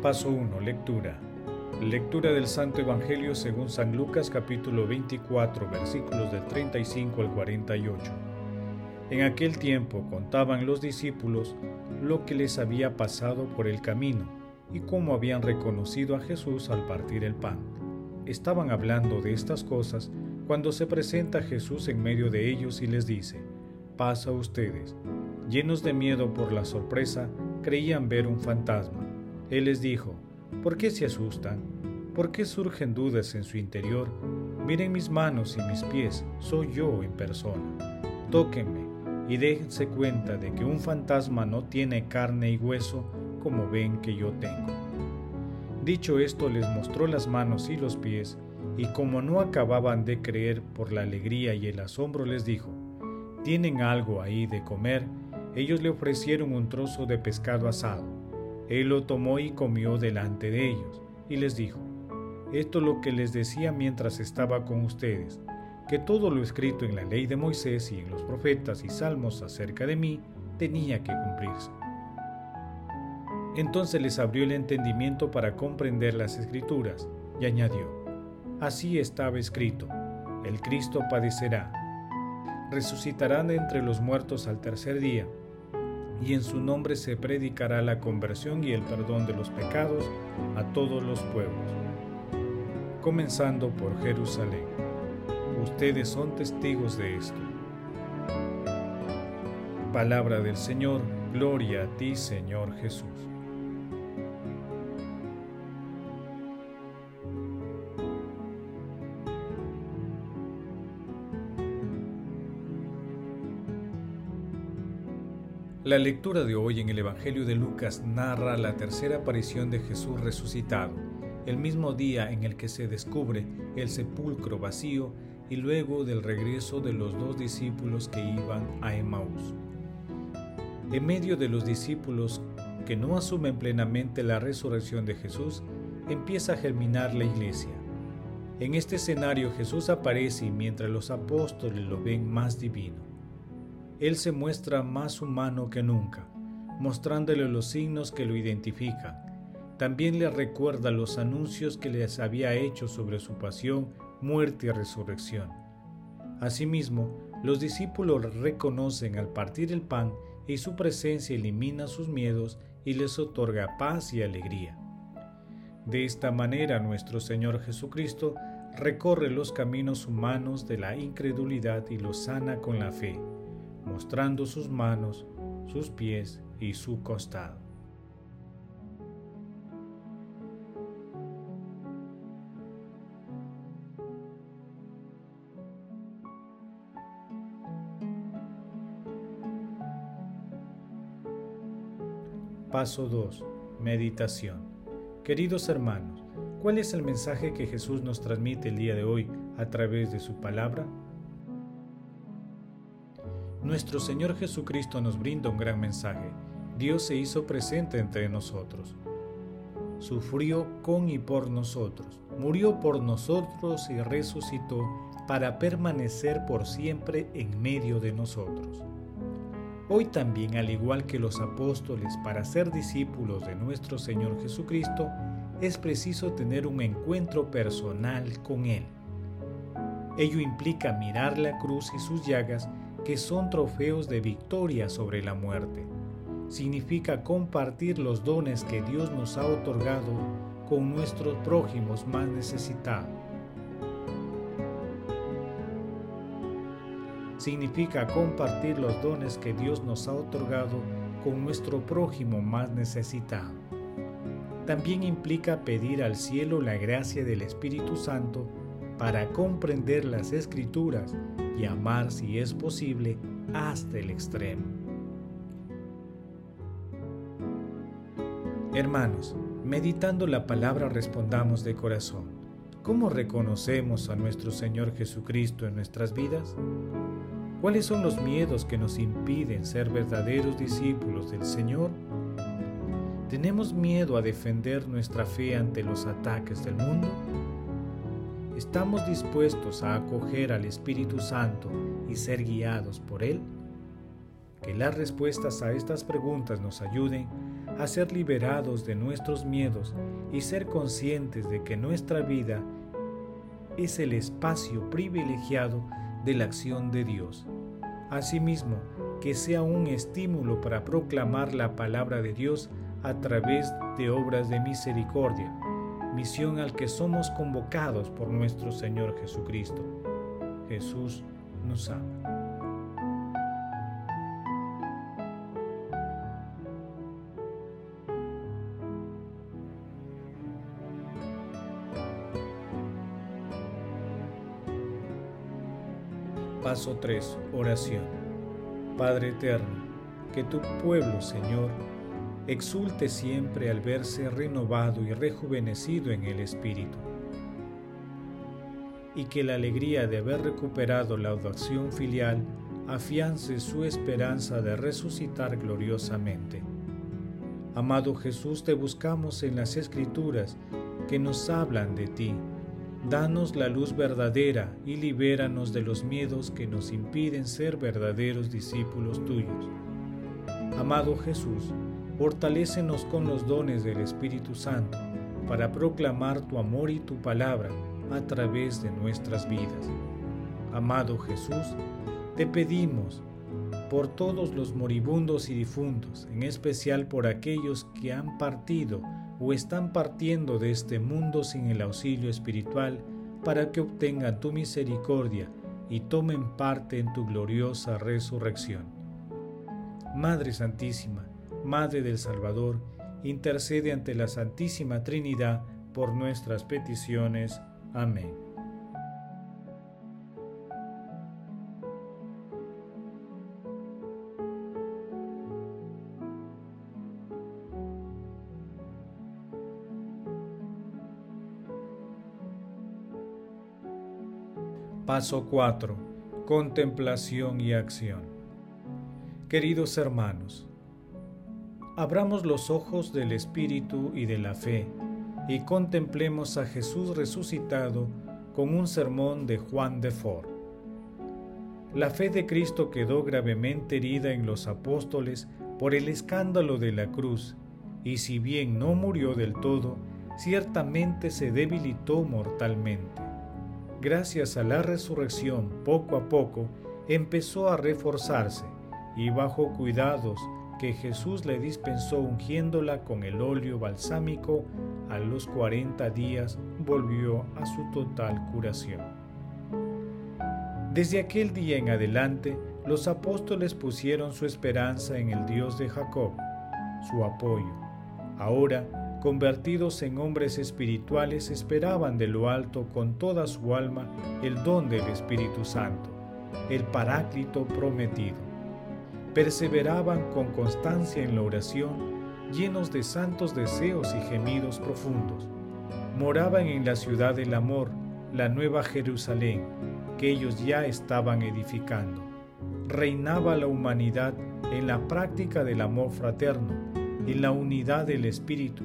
Paso 1. Lectura. Lectura del Santo Evangelio según San Lucas, capítulo 24, versículos del 35 al 48. En aquel tiempo contaban los discípulos lo que les había pasado por el camino y cómo habían reconocido a Jesús al partir el pan. Estaban hablando de estas cosas cuando se presenta Jesús en medio de ellos y les dice: «Paz a ustedes». Llenos de miedo por la sorpresa, creían ver un fantasma. Él les dijo: ¿por qué se asustan? ¿Por qué surgen dudas en su interior? Miren mis manos y mis pies, soy yo en persona. Tóquenme y déjense cuenta de que un fantasma no tiene carne y hueso como ven que yo tengo. Dicho esto, les mostró las manos y los pies, y como no acababan de creer por la alegría y el asombro, les dijo: ¿tienen algo ahí de comer? Ellos le ofrecieron un trozo de pescado asado. Él lo tomó y comió delante de ellos, y les dijo: esto es lo que les decía mientras estaba con ustedes, que todo lo escrito en la ley de Moisés y en los profetas y salmos acerca de mí tenía que cumplirse. Entonces les abrió el entendimiento para comprender las escrituras, y añadió: así estaba escrito, el Cristo padecerá, resucitará de entre los muertos al tercer día, y en su nombre se predicará la conversión y el perdón de los pecados a todos los pueblos, comenzando por Jerusalén. Ustedes son testigos de esto. Palabra del Señor, gloria a ti, Señor Jesús. La lectura de hoy en el Evangelio de Lucas narra la tercera aparición de Jesús resucitado, el mismo día en el que se descubre el sepulcro vacío y luego del regreso de los dos discípulos que iban a Emaús. En medio de los discípulos que no asumen plenamente la resurrección de Jesús, empieza a germinar la iglesia. En este escenario Jesús aparece y mientras los apóstoles lo ven más divino, Él se muestra más humano que nunca, mostrándole los signos que lo identifican. También le recuerda los anuncios que les había hecho sobre su pasión, muerte y resurrección. Asimismo, los discípulos reconocen al partir el pan y su presencia elimina sus miedos y les otorga paz y alegría. De esta manera, nuestro Señor Jesucristo recorre los caminos humanos de la incredulidad y los sana con la fe, mostrando sus manos, sus pies y su costado. Paso 2. Meditación. Queridos hermanos, ¿cuál es el mensaje que Jesús nos transmite el día de hoy a través de su palabra? Nuestro Señor Jesucristo nos brinda un gran mensaje. Dios se hizo presente entre nosotros. Sufrió con y por nosotros, murió por nosotros y resucitó para permanecer por siempre en medio de nosotros. Hoy también, al igual que los apóstoles, para ser discípulos de nuestro Señor Jesucristo, es preciso tener un encuentro personal con Él. Ello implica mirar la cruz y sus llagas, que son trofeos de victoria sobre la muerte. Significa compartir los dones que Dios nos ha otorgado con nuestros prójimos más necesitados. Significa compartir los dones que Dios nos ha otorgado con nuestro prójimo más necesitado. También implica pedir al cielo la gracia del Espíritu Santo para comprender las Escrituras y amar, si es posible, hasta el extremo. Hermanos, meditando la palabra respondamos de corazón. ¿Cómo reconocemos a nuestro Señor Jesucristo en nuestras vidas? ¿Cuáles son los miedos que nos impiden ser verdaderos discípulos del Señor? ¿Tenemos miedo a defender nuestra fe ante los ataques del mundo? ¿Estamos dispuestos a acoger al Espíritu Santo y ser guiados por Él? Que las respuestas a estas preguntas nos ayuden a ser liberados de nuestros miedos y ser conscientes de que nuestra vida es el espacio privilegiado de la acción de Dios. Asimismo, que sea un estímulo para proclamar la palabra de Dios a través de obras de misericordia, misión al que somos convocados por nuestro Señor Jesucristo. Jesús nos ama. Paso 3. Oración. Padre eterno, que tu pueblo, Señor, exulte siempre al verse renovado y rejuvenecido en el Espíritu, y que la alegría de haber recuperado la adopción filial afiance su esperanza de resucitar gloriosamente. Amado Jesús, te buscamos en las Escrituras que nos hablan de ti. Danos la luz verdadera y libéranos de los miedos que nos impiden ser verdaderos discípulos tuyos. Amado Jesús, fortalécenos con los dones del Espíritu Santo para proclamar tu amor y tu palabra a través de nuestras vidas. Amado Jesús, te pedimos por todos los moribundos y difuntos, en especial por aquellos que han partido o están partiendo de este mundo sin el auxilio espiritual, para que obtengan tu misericordia y tomen parte en tu gloriosa resurrección. Madre Santísima, Madre del Salvador, intercede ante la Santísima Trinidad por nuestras peticiones. Amén. Paso 4. Contemplación y acción. Queridos hermanos, abramos los ojos del Espíritu y de la fe y contemplemos a Jesús resucitado con un sermón de Juan de Ford. La fe de Cristo quedó gravemente herida en los apóstoles por el escándalo de la cruz, y si bien no murió del todo, ciertamente se debilitó mortalmente. Gracias a la resurrección, poco a poco empezó a reforzarse, y bajo cuidados que Jesús le dispensó ungiéndola con el óleo balsámico, a los 40 días volvió a su total curación. Desde aquel día en adelante, los apóstoles pusieron su esperanza en el Dios de Jacob, su apoyo. Ahora, convertidos en hombres espirituales, esperaban de lo alto con toda su alma el don del Espíritu Santo, el Paráclito prometido. Perseveraban con constancia en la oración, llenos de santos deseos y gemidos profundos. Moraban en la ciudad del amor, la nueva Jerusalén, que ellos ya estaban edificando. Reinaba la humanidad en la práctica del amor fraterno, en la unidad del Espíritu.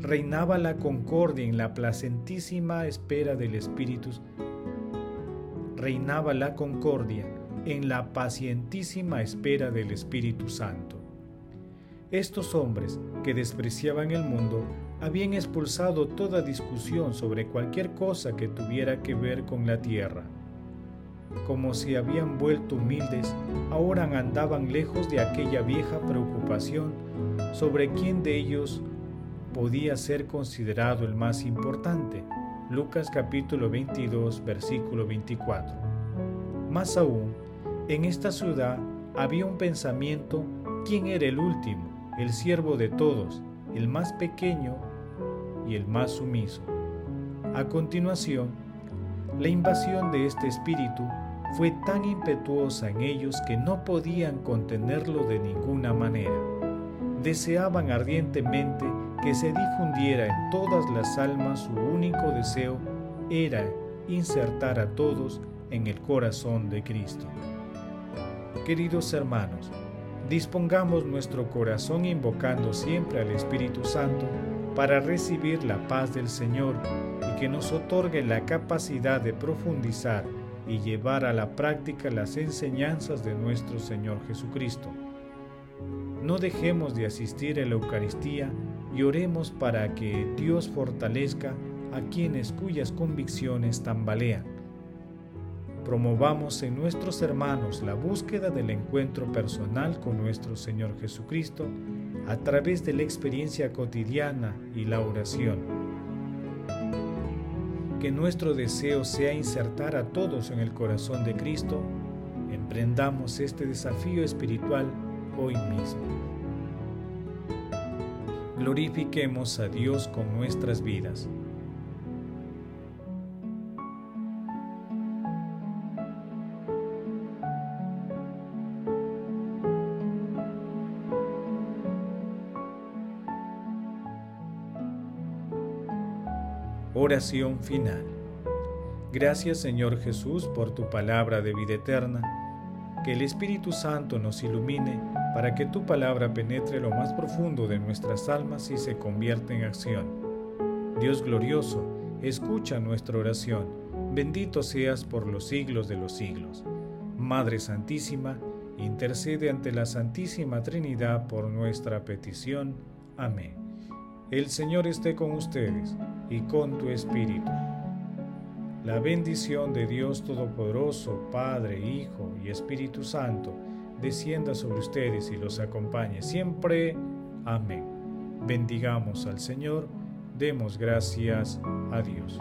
Reinaba la concordia en la placentísima espera del Espíritu. Reinaba la concordia en la pacientísima espera del Espíritu Santo. Estos hombres, que despreciaban el mundo, habían expulsado toda discusión sobre cualquier cosa que tuviera que ver con la tierra. Como se habían vuelto humildes, ahora andaban lejos de aquella vieja preocupación sobre quién de ellos podía ser considerado el más importante. Lucas capítulo 22, versículo 24. Más aún, en esta ciudad había un pensamiento ¿Quién era el último, el siervo de todos, el más pequeño y el más sumiso? A continuación, la invasión de este espíritu fue tan impetuosa en ellos que no podían contenerlo de ninguna manera. Deseaban ardientemente que se difundiera en todas las almas. Su único deseo era insertar a todos en el corazón de Cristo. Queridos hermanos, dispongamos nuestro corazón invocando siempre al Espíritu Santo para recibir la paz del Señor y que nos otorgue la capacidad de profundizar y llevar a la práctica las enseñanzas de nuestro Señor Jesucristo. No dejemos de asistir a la Eucaristía y oremos para que Dios fortalezca a quienes cuyas convicciones tambalean. Promovamos en nuestros hermanos la búsqueda del encuentro personal con nuestro Señor Jesucristo a través de la experiencia cotidiana y la oración. Que nuestro deseo sea insertar a todos en el corazón de Cristo. Emprendamos este desafío espiritual hoy mismo. Glorifiquemos a Dios con nuestras vidas. Oración final. Gracias, Señor Jesús, por tu palabra de vida eterna. Que el Espíritu Santo nos ilumine para que tu palabra penetre lo más profundo de nuestras almas y se convierta en acción. Dios glorioso, escucha nuestra oración. Bendito seas por los siglos de los siglos. Madre Santísima, intercede ante la Santísima Trinidad por nuestra petición. Amén. El Señor esté con ustedes y con tu espíritu. La bendición de Dios Todopoderoso, Padre, Hijo y Espíritu Santo, descienda sobre ustedes y los acompañe siempre. Amén. Bendigamos al Señor, demos gracias a Dios.